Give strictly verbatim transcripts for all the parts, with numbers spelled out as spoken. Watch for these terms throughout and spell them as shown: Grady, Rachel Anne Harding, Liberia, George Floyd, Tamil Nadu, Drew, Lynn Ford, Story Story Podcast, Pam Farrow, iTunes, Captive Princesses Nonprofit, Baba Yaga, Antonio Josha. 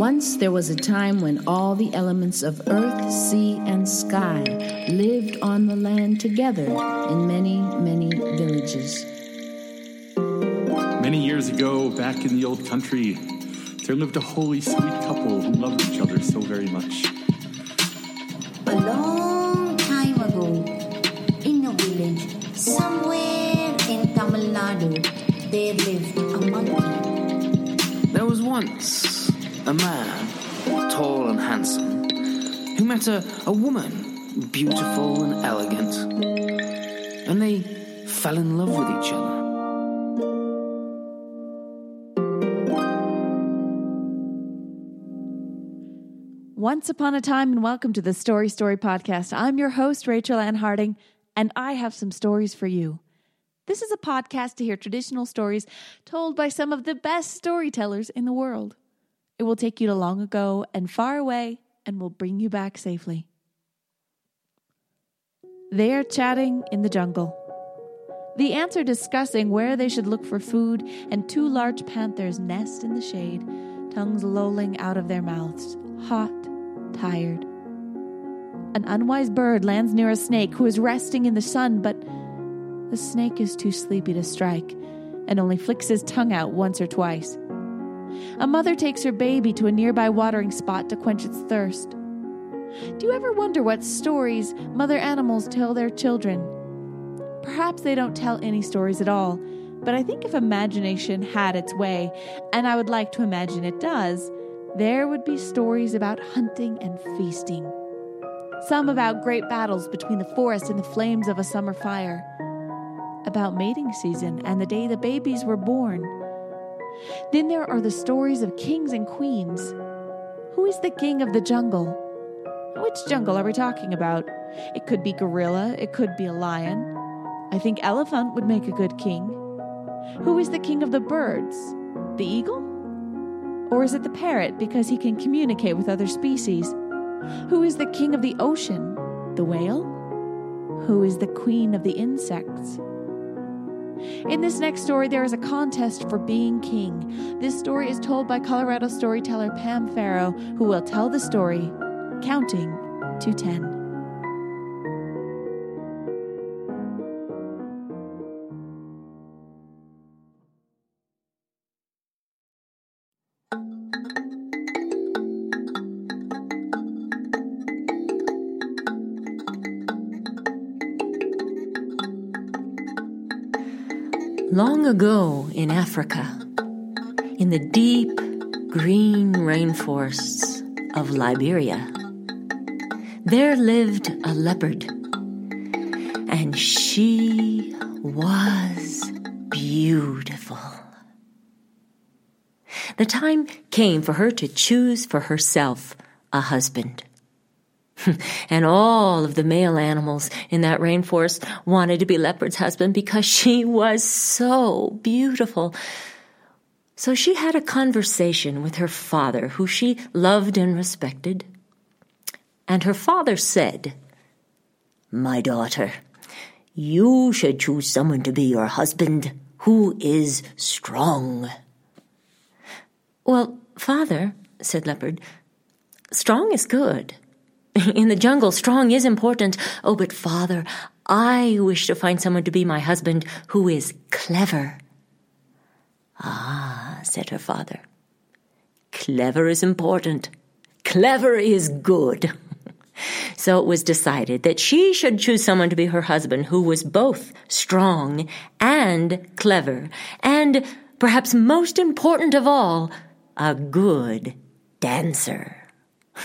Once there was a time when all the elements of earth, sea, and sky lived on the land together in many, many villages. Many years ago, back in the old country, there lived a holy, sweet couple who loved each other so very much. A long time ago, in a village somewhere in Tamil Nadu, there lived a monkey. There was once a man, tall and handsome, who met a, a woman, beautiful and elegant, and they fell in love with each other. Once upon a time, and welcome to the Story Story Podcast. I'm your host, Rachel Anne Harding, and I have some stories for you. This is a podcast to hear traditional stories told by some of the best storytellers in the world. It will take you to long ago and far away and will bring you back safely. They are chatting in the jungle. The ants are discussing where they should look for food, and two large panthers nest in the shade, tongues lolling out of their mouths, hot, tired. An unwise bird lands near a snake who is resting in the sun, but the snake is too sleepy to strike and only flicks his tongue out once or twice. A mother takes her baby to a nearby watering spot to quench its thirst. Do you ever wonder what stories mother animals tell their children? Perhaps they don't tell any stories at all, but I think if imagination had its way, and I would like to imagine it does, there would be stories about hunting and feasting. Some about great battles between the forest and the flames of a summer fire. About mating season and the day the babies were born. Then there are the stories of kings and queens. Who is the king of the jungle? Which jungle are we talking about? It could be gorilla, it could be a lion. I think elephant would make a good king. Who is the king of the birds? The eagle? Or is it the parrot because he can communicate with other species? Who is the king of the ocean? The whale? Who is the queen of the insects? In this next story, there is a contest for being king. This story is told by Colorado storyteller Pam Farrow, who will tell the story, counting to ten. Long ago in Africa, in the deep green rainforests of Liberia, there lived a leopard, and she was beautiful. The time came for her to choose for herself a husband. And all of the male animals in that rainforest wanted to be Leopard's husband because she was so beautiful. So she had a conversation with her father, who she loved and respected. And her father said, "My daughter, you should choose someone to be your husband who is strong." "Well, father," said Leopard, "strong is good. In the jungle, strong is important. Oh, but father, I wish to find someone to be my husband who is clever." "Ah," said her father, "clever is important. Clever is good." So it was decided that she should choose someone to be her husband who was both strong and clever, and perhaps most important of all, a good dancer.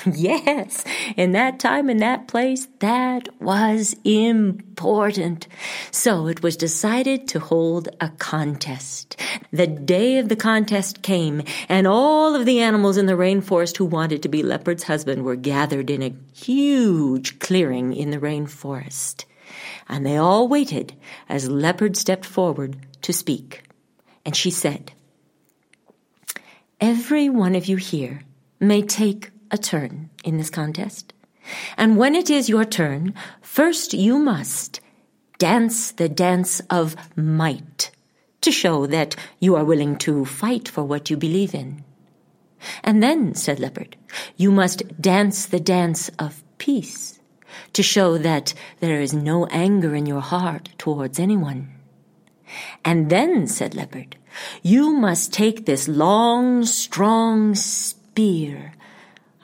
Yes, in that time, in that place, that was important. So it was decided to hold a contest. The day of the contest came, and all of the animals in the rainforest who wanted to be Leopard's husband were gathered in a huge clearing in the rainforest. And they all waited as Leopard stepped forward to speak. And she said, "Every one of you here may take a turn in this contest. And when it is your turn, first you must dance the dance of might to show that you are willing to fight for what you believe in. And then, said Leopard, you must dance the dance of peace to show that there is no anger in your heart towards anyone. And then, said Leopard, you must take this long, strong spear.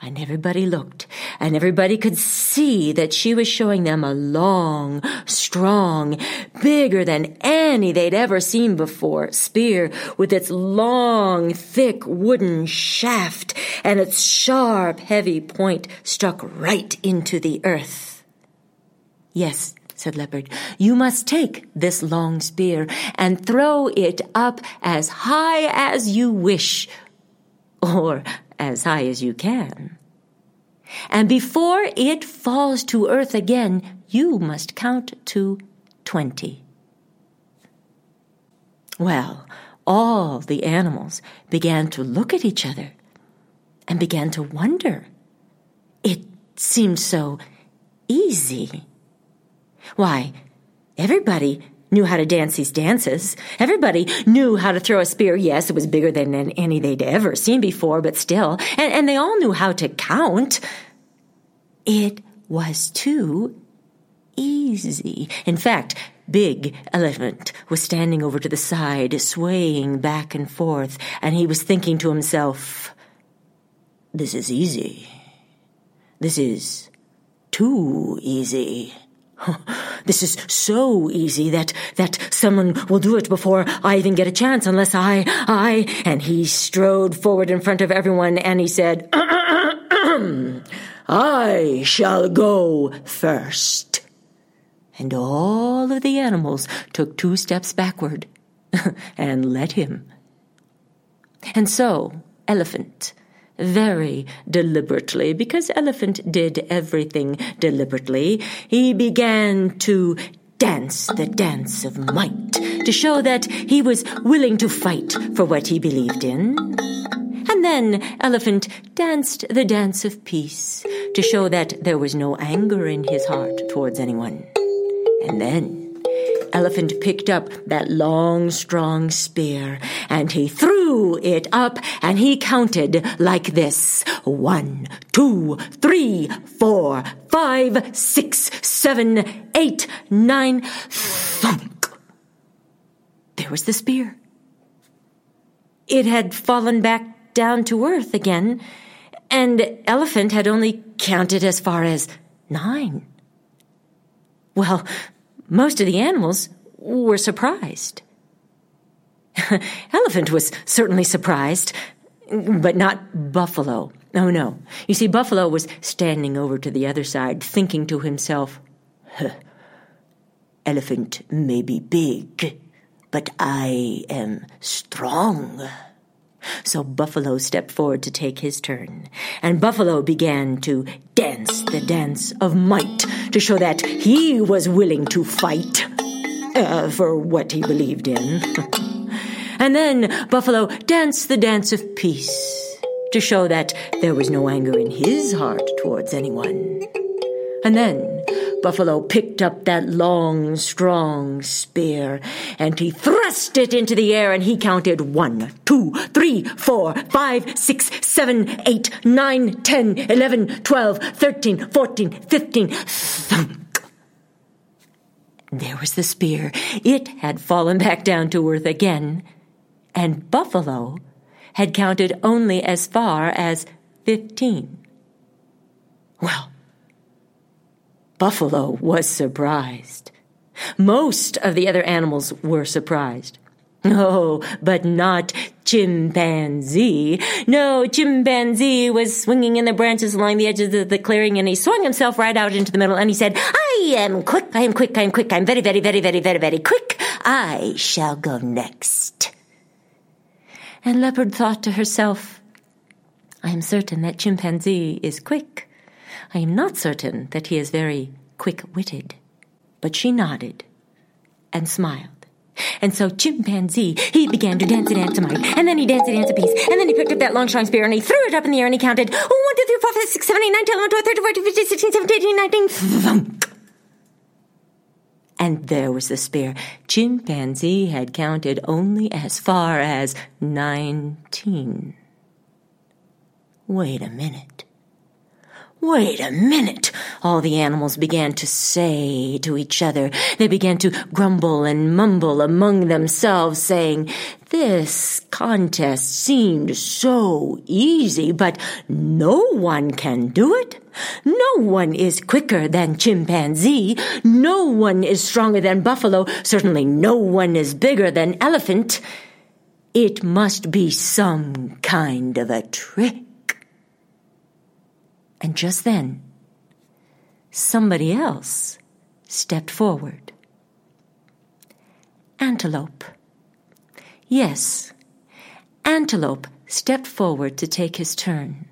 And everybody looked, and everybody could see that she was showing them a long, strong, bigger than any they'd ever seen before spear with its long, thick wooden shaft and its sharp, heavy point struck right into the earth. Yes, said Leopard, you must take this long spear and throw it up as high as you wish, or as high as you can. And before it falls to earth again, you must count to twenty. Well, all the animals began to look at each other and began to wonder. It seemed so easy. Why, everybody knew how to dance these dances. Everybody knew how to throw a spear. Yes, it was bigger than any they'd ever seen before, but still. And, and they all knew how to count. It was too easy. In fact, Big Elephant was standing over to the side, swaying back and forth, and he was thinking to himself, this is easy. This is too easy. This is so easy that, that someone will do it before I even get a chance unless I, I... And he strode forward in front of everyone and he said, I shall go first. And all of the animals took two steps backward and let him. And so, Elephant, very deliberately, because Elephant did everything deliberately, he began to dance the dance of might to show that he was willing to fight for what he believed in. And then Elephant danced the dance of peace to show that there was no anger in his heart towards anyone. And then Elephant picked up that long, strong spear and he threw it up, and he counted like this. One, two, three, four, five, six, seven, eight, nine. Thunk! There was the spear. It had fallen back down to earth again, and Elephant had only counted as far as nine. Well, most of the animals were surprised. Elephant was certainly surprised, but not Buffalo. Oh, no. You see, Buffalo was standing over to the other side, thinking to himself, huh, Elephant may be big, but I am strong. So Buffalo stepped forward to take his turn, and Buffalo began to dance the dance of might to show that he was willing to fight uh, for what he believed in. And then Buffalo danced the dance of peace to show that there was no anger in his heart towards anyone. And then Buffalo picked up that long, strong spear and he thrust it into the air and he counted one, two, three, four, five, six, seven, eight, nine, ten, eleven, twelve, thirteen, fourteen, fifteen. Thump! There was the spear. It had fallen back down to earth again. And Buffalo had counted only as far as fifteen. Well, Buffalo was surprised. Most of the other animals were surprised. Oh, but not Chimpanzee. No, Chimpanzee was swinging in the branches along the edges of the clearing, and he swung himself right out into the middle, and he said, I am quick, I am quick, I am quick, I am very, very, very, very, very, very quick. I shall go next. And Leopard thought to herself, I am certain that Chimpanzee is quick. I am not certain that he is very quick-witted. But she nodded and smiled. And so Chimpanzee, he began to dance a dance of might, and then he danced a dance of peace, and then he picked up that long, strong spear, and he threw it up in the air, and he counted, one, two, three, four, five, six, seven, eight, nine, ten, eleven, twelve, thirteen, fourteen, fifteen, sixteen, seventeen, eighteen, nineteen, thunk! And there was the spear. Chimpanzee had counted only as far as nineteen. Wait a minute. Wait a minute, all the animals began to say to each other. They began to grumble and mumble among themselves, saying, "This contest seemed so easy, but no one can do it. No one is quicker than chimpanzee. No one is stronger than buffalo. Certainly no one is bigger than elephant. It must be some kind of a trick." And just then, somebody else stepped forward. Antelope. Yes, Antelope stepped forward to take his turn.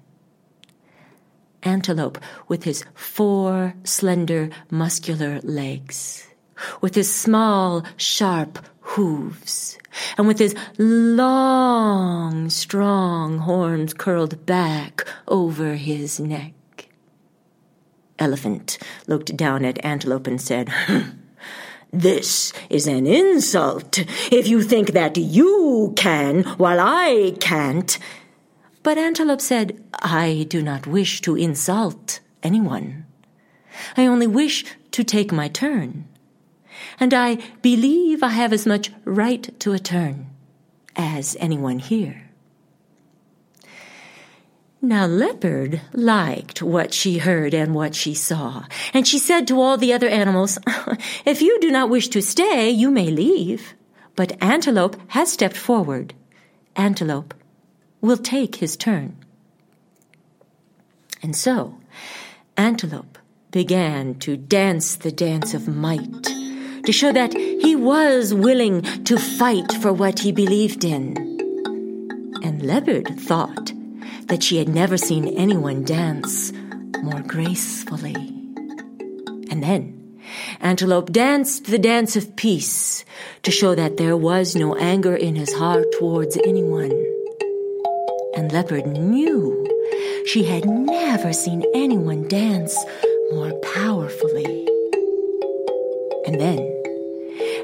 Antelope, with his four slender, muscular legs, with his small, sharp hooves, and with his long, strong horns curled back over his neck. Elephant looked down at Antelope and said, "This is an insult, if you think that you can while I can't." But Antelope said, "I do not wish to insult anyone. I only wish to take my turn. And I believe I have as much right to a turn as anyone here." Now Leopard liked what she heard and what she saw, and she said to all the other animals, "If you do not wish to stay, you may leave. But Antelope has stepped forward. Antelope will take his turn." And so, Antelope began to dance the dance of might, to show that he was willing to fight for what he believed in. And Leopard thought that she had never seen anyone dance more gracefully. And then Antelope danced the dance of peace to show that there was no anger in his heart towards anyone. And Leopard knew she had never seen anyone dance more powerfully. And then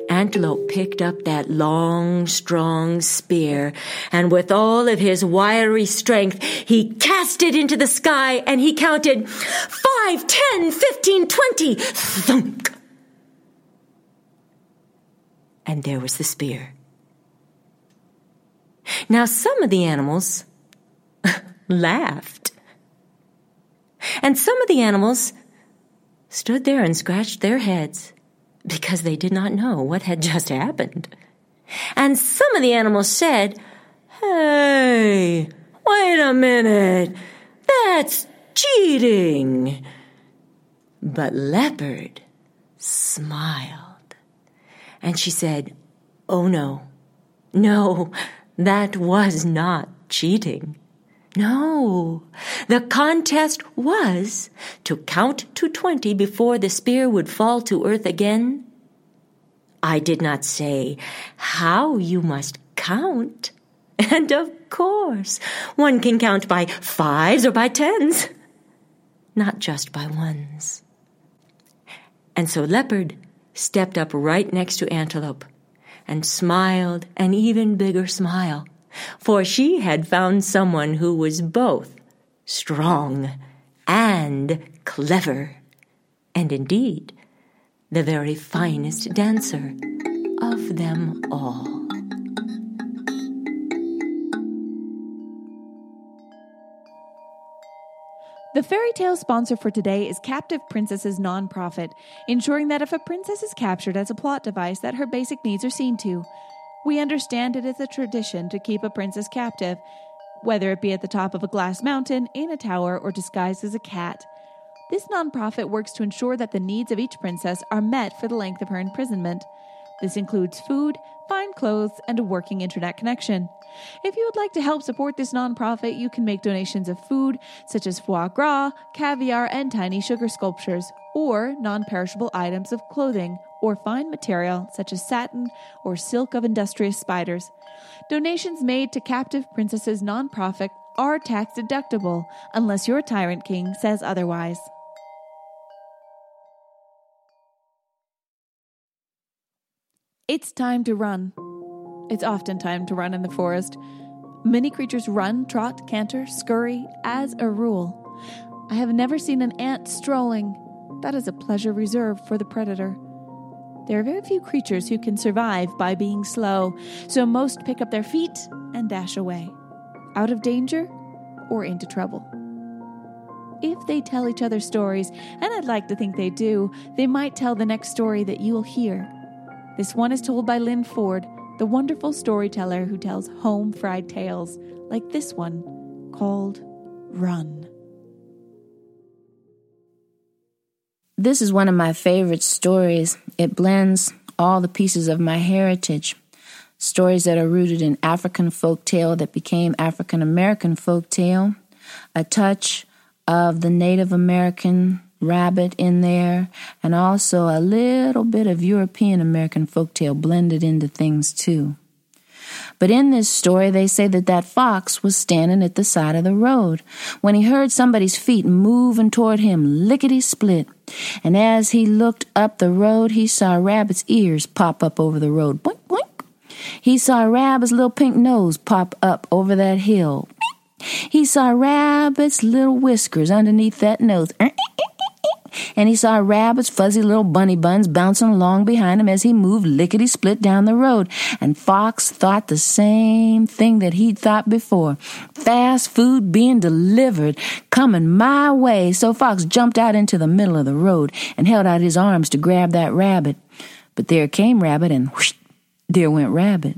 Antelope picked up that long, strong spear, and with all of his wiry strength, he cast it into the sky, and he counted five, ten, fifteen, twenty, thunk. And there was the spear. Now some of the animals laughed, and some of the animals stood there and scratched their heads, because they did not know what had just happened. And some of the animals said, "Hey, wait a minute, that's cheating." But Leopard smiled, and she said, "Oh no, no, that was not cheating. No, the contest was to count to twenty before the spear would fall to earth again. I did not say how you must count. And of course, one can count by fives or by tens, not just by ones." And so Leopard stepped up right next to Antelope and smiled an even bigger smile, for she had found someone who was both strong and clever, and indeed, the very finest dancer of them all. The fairy tale sponsor for today is Captive Princesses Nonprofit, ensuring that if a princess is captured as a plot device, that her basic needs are seen to. We understand it is a tradition to keep a princess captive, whether it be at the top of a glass mountain, in a tower, or disguised as a cat. This nonprofit works to ensure that the needs of each princess are met for the length of her imprisonment. This includes food, fine clothes, and a working internet connection. If you would like to help support this nonprofit, you can make donations of food, such as foie gras, caviar, and tiny sugar sculptures, or non-perishable items of clothing, or fine material such as satin or silk of industrious spiders. Donations made to Captive Princesses Nonprofit are tax-deductible, unless your tyrant king says otherwise. It's time to run. It's often time to run in the forest. Many creatures run, trot, canter, scurry, as a rule. I have never seen an ant strolling. That is a pleasure reserved for the predator. There are very few creatures who can survive by being slow, so most pick up their feet and dash away, out of danger or into trouble. If they tell each other stories, and I'd like to think they do, they might tell the next story that you will hear. This one is told by Lynn Ford, the wonderful storyteller who tells home-fried tales, like this one, called Run. This is one of my favorite stories. It blends all the pieces of my heritage. Stories that are rooted in African folktale that became African American folktale. A touch of the Native American rabbit in there, and also a little bit of European American folktale blended into things too. But in this story, they say that that fox was standing at the side of the road when he heard somebody's feet moving toward him lickety-split. And as he looked up the road, he saw a rabbit's ears pop up over the road. Boink, boink. He saw a rabbit's little pink nose pop up over that hill. He saw a rabbit's little whiskers underneath that nose. And he saw a rabbit's fuzzy little bunny buns bouncing along behind him as he moved lickety-split down the road. And Fox thought the same thing that he'd thought before. Fast food being delivered, coming my way. So Fox jumped out into the middle of the road and held out his arms to grab that rabbit. But there came Rabbit, and whoosh, there went Rabbit.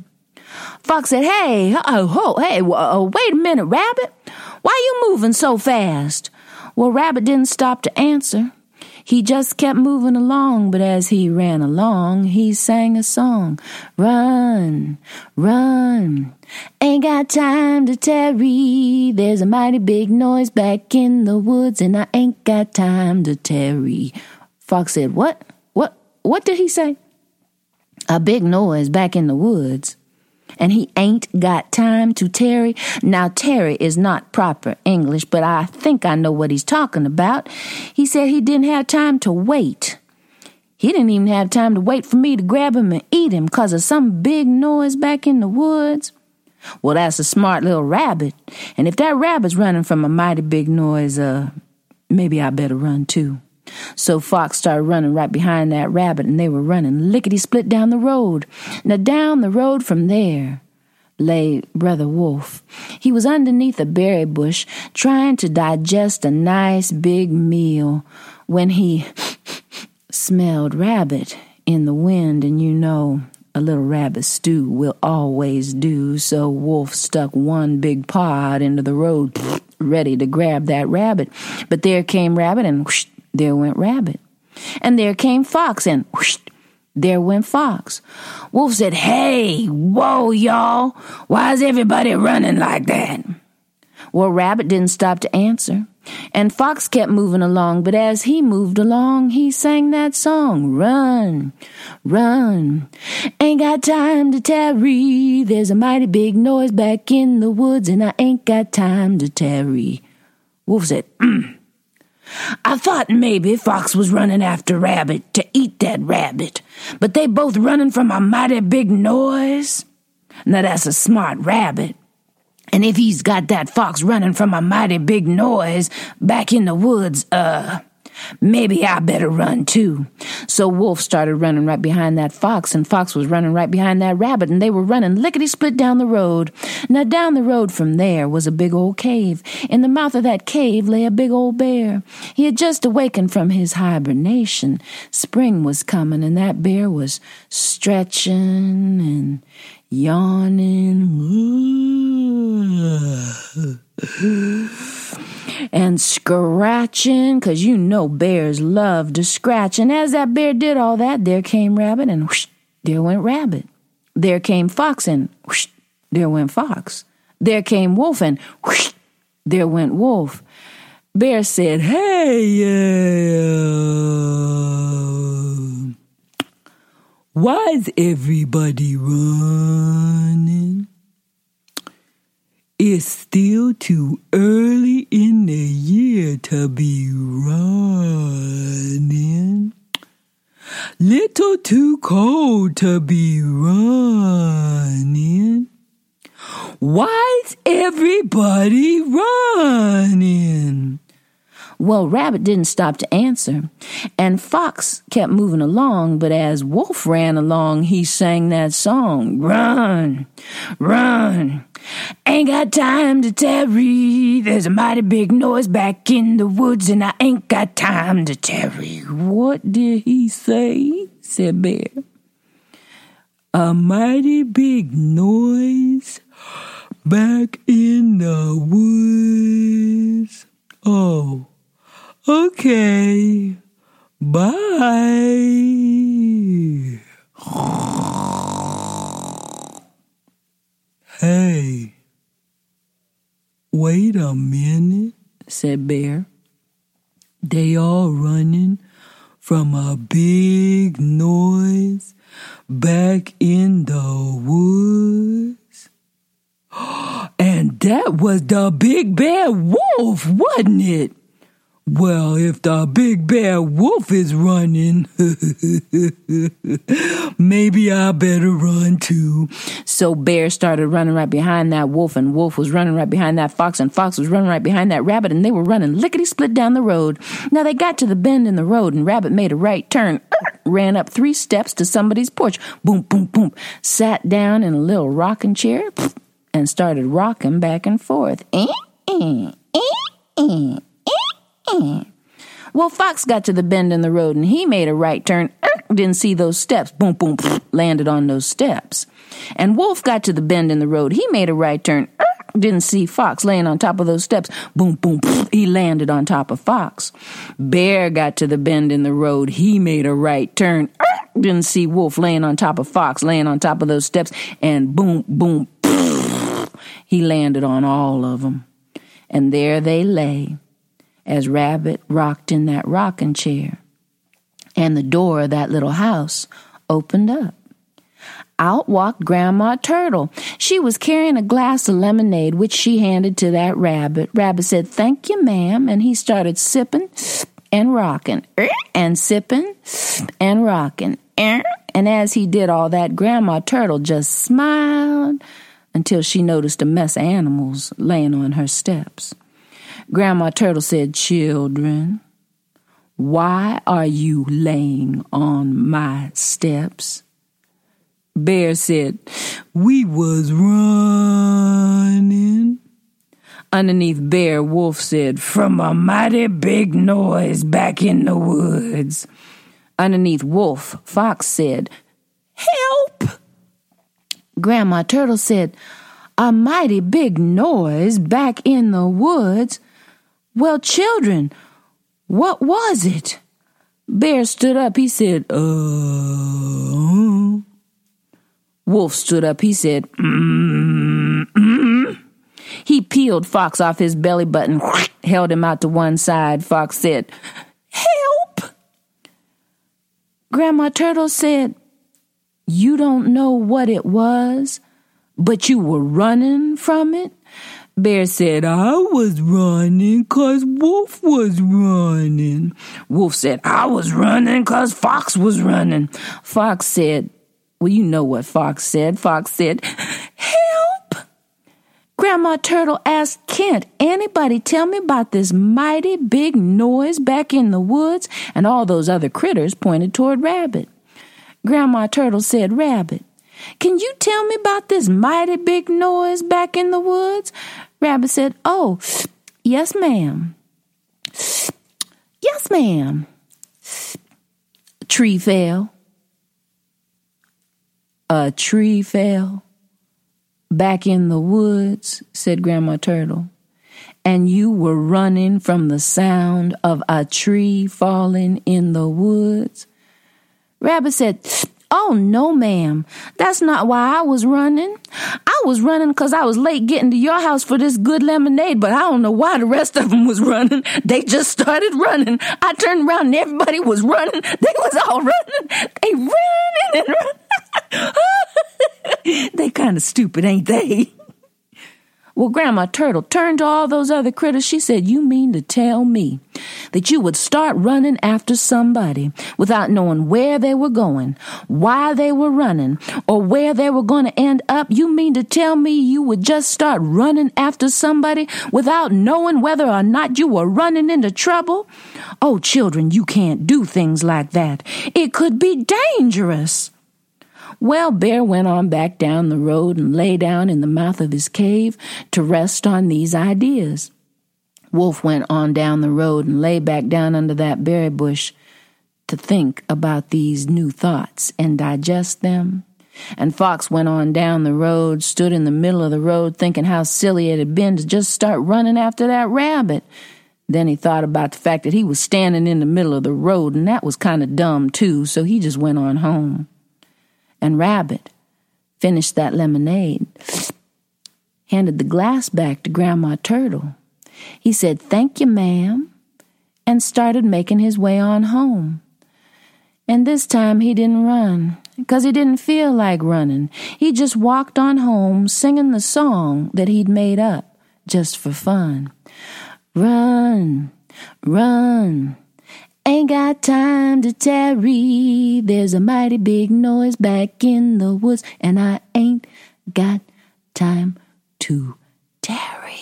Fox said, hey, ho, ho, hey, uh, wait a minute, Rabbit. Why you moving so fast? Well, Rabbit didn't stop to answer. He just kept moving along, but as he ran along, he sang a song. Run, run, ain't got time to tarry. There's a mighty big noise back in the woods, and I ain't got time to tarry. Fox said, what? What? What did he say? A big noise back in the woods. And he ain't got time to tarry. Now, tarry is not proper English, but I think I know what he's talking about. He said he didn't have time to wait. He didn't even have time to wait for me to grab him and eat him because of some big noise back in the woods. Well, that's a smart little rabbit. And if that rabbit's running from a mighty big noise, uh, maybe I better run too. So Fox started running right behind that rabbit, and they were running lickety-split down the road. Now, down the road from there lay Brother Wolf. He was underneath a berry bush trying to digest a nice big meal when he smelled rabbit in the wind, and you know, a little rabbit stew will always do. So Wolf stuck one big paw out into the road, ready to grab that rabbit. But there came Rabbit, and whoosh, there went Rabbit. And there came Fox, and whoosh, there went Fox. Wolf said, hey, whoa, y'all. Why is everybody running like that? Well, Rabbit didn't stop to answer. And Fox kept moving along, but as he moved along, he sang that song. Run, run, ain't got time to tarry. There's a mighty big noise back in the woods, and I ain't got time to tarry. Wolf said, mm. I thought maybe Fox was running after Rabbit to eat that rabbit, but they both running from a mighty big noise. Now that's a smart rabbit. And if he's got that fox running from a mighty big noise back in the woods, uh, maybe I better run too. So Wolf started running right behind that fox, and Fox was running right behind that rabbit, and they were running lickety-split down the road. Now down the road from there was a big old cave. In the mouth of that cave lay a big old bear. He had just awakened from his hibernation. Spring was coming, and that bear was stretching and yawning and scratching, 'cause you know bears love to scratch. And as that bear did all that, there came Rabbit, and whoosh, there went Rabbit. There came Fox, and whoosh, there went Fox. There came Wolf, and whoosh, there went Wolf. Bear said, hey, yeah. Why's everybody running? It's still too early in the year to be running. Little too cold to be running. Why's everybody running? Well, Rabbit didn't stop to answer, and Fox kept moving along, but as Wolf ran along, he sang that song, Run, Run, ain't got time to tarry, there's a mighty big noise back in the woods, and I ain't got time to tarry. What did he say? Said Bear. A mighty big noise back in the woods. Oh. Okay, bye. Hey, wait a minute, said Bear. They all running from a big noise back in the woods. And that was the big bad wolf, wasn't it? Well, if the big bear wolf is running, maybe I better run too. So Bear started running right behind that wolf, and Wolf was running right behind that fox, and Fox was running right behind that rabbit, and they were running lickety-split down the road. Now they got to the bend in the road, and Rabbit made a right turn, ran up three steps to somebody's porch, boom, boom, boom, sat down in a little rocking chair, and started rocking back and forth. Well, Fox got to the bend in the road, and he made a right turn, didn't see those steps, boom, boom, landed on those steps. And Wolf got to the bend in the road, he made a right turn, didn't see Fox laying on top of those steps, boom, boom, he landed on top of Fox. Bear got to the bend in the road, he made a right turn, didn't see Wolf laying on top of Fox, laying on top of those steps, and boom, boom, he landed on all of them. And there they lay, as Rabbit rocked in that rocking chair, and the door of that little house opened up. Out walked Grandma Turtle. She was carrying a glass of lemonade, which she handed to that rabbit. Rabbit said, "Thank you, ma'am," and he started sipping and rocking, and sipping and rocking. And as he did all that, Grandma Turtle just smiled until she noticed a mess of animals laying on her steps. Grandma Turtle said, "Children, why are you laying on my steps?" Bear said, "We was running." Underneath Bear, Wolf said, "From a mighty big noise back in the woods." Underneath Wolf, Fox said, "Help!" Grandma Turtle said, "A mighty big noise back in the woods? Well, children, what was it?" Bear stood up. He said, "Uh." Wolf stood up. He said, "Mm-mm." He peeled Fox off his belly button, held him out to one side. Fox said, "Help!" Grandma Turtle said, "You don't know what it was, but you were running from it?" Bear said, "I was running 'cause Wolf was running." Wolf said, "I was running 'cause Fox was running." Fox said, well, you know what Fox said. Fox said, "Help!" Grandma Turtle asked, "Can't anybody tell me about this mighty big noise back in the woods?" And all those other critters pointed toward Rabbit. Grandma Turtle said, "Rabbit, can you tell me about this mighty big noise back in the woods?" Rabbit said, "Oh, yes, ma'am. Yes, ma'am. A tree fell. A tree fell back in the woods," said Grandma Turtle, "and you were running from the sound of a tree falling in the woods." Rabbit said, "Oh, no, ma'am. That's not why I was running. I was running because I was late getting to your house for this good lemonade, but I don't know why the rest of them was running. They just started running. I turned around and everybody was running. They was all running. They running and running." They kind of stupid, ain't they? Well, Grandma Turtle turned to all those other critters. She said, you mean to tell me that you would start running after somebody without knowing where they were going, why they were running, or where they were going to end up? You mean to tell me you would just start running after somebody without knowing whether or not you were running into trouble? Oh, children, you can't do things like that. It could be dangerous. Well, Bear went on back down the road and lay down in the mouth of his cave to rest on these ideas. Wolf went on down the road and lay back down under that berry bush to think about these new thoughts and digest them. And Fox went on down the road, stood in the middle of the road, thinking how silly it had been to just start running after that rabbit. Then he thought about the fact that he was standing in the middle of the road, and that was kind of dumb, too, so he just went on home. And Rabbit finished that lemonade, handed the glass back to Grandma Turtle. He said, thank you, ma'am, and started making his way on home. And this time he didn't run, because he didn't feel like running. He just walked on home singing the song that he'd made up just for fun. Run, run. Ain't got time to tarry. There's a mighty big noise back in the woods, and I ain't got time to tarry.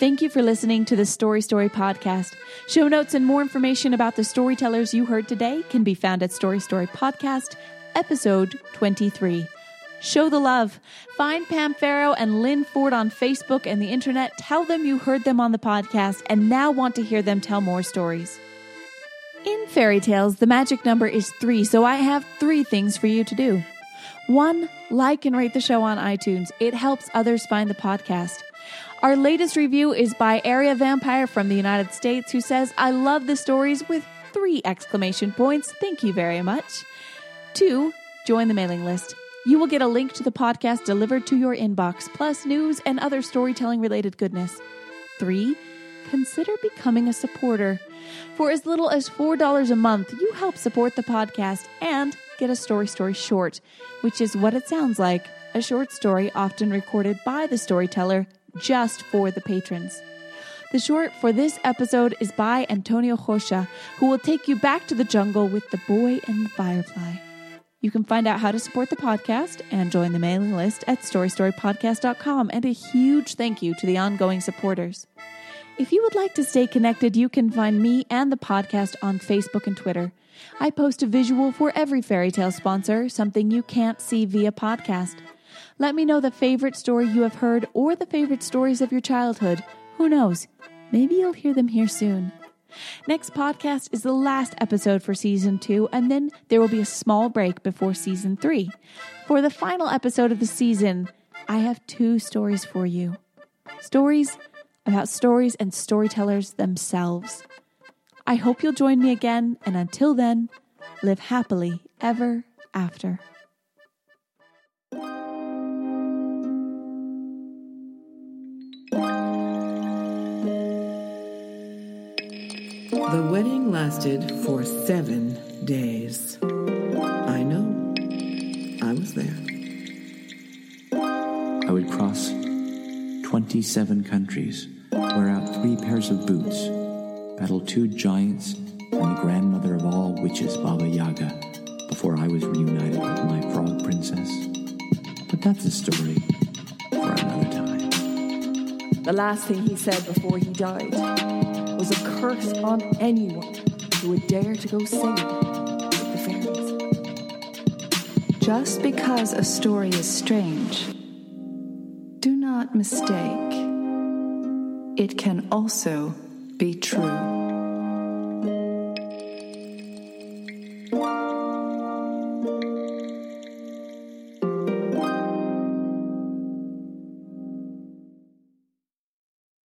Thank you for listening to the Story Story Podcast. Show notes and more information about the storytellers you heard today can be found at Story Story Podcast, episode twenty-three. Show the love. Find Pam Farrow and Lynn Ford on Facebook and the internet. Tell them you heard them on the podcast and now want to hear them tell more stories. In fairy tales, the magic number is three, so I have three things for you to do. One, like and rate the show on iTunes. It helps others find the podcast. Our latest review is by Area Vampire from the United States, who says, I love the stories with three exclamation points. Thank you very much. Two, join the mailing list. You will get a link to the podcast delivered to your inbox, plus news and other storytelling-related goodness. Three, consider becoming a supporter. For as little as four dollars a month, you help support the podcast and get a Story Story Short, which is what it sounds like, a short story often recorded by the storyteller just for the patrons. The short for this episode is by Antonio Josha, who will take you back to the jungle with the boy and the firefly. You can find out how to support the podcast and join the mailing list at story story podcast dot com, and a huge thank you to the ongoing supporters. If you would like to stay connected, you can find me and the podcast on Facebook and Twitter. I post a visual for every fairy tale sponsor, something you can't see via podcast. Let me know the favorite story you have heard or the favorite stories of your childhood. Who knows? Maybe you'll hear them here soon. Next podcast is the last episode for season two, and then there will be a small break before season three. For the final episode of the season, I have two stories for you. Stories about stories and storytellers themselves. I hope you'll join me again, and until then, live happily ever after. The wedding lasted for seven days. I know. I was there. I would cross twenty-seven countries, wear out three pairs of boots, battle two giants, and the grandmother of all witches, Baba Yaga, before I was reunited with my frog princess. But that's a story for another time. The last thing he said before he died was a curse on anyone who would dare to go sing with the fairies. Just because a story is strange, do not mistake. It can also be true.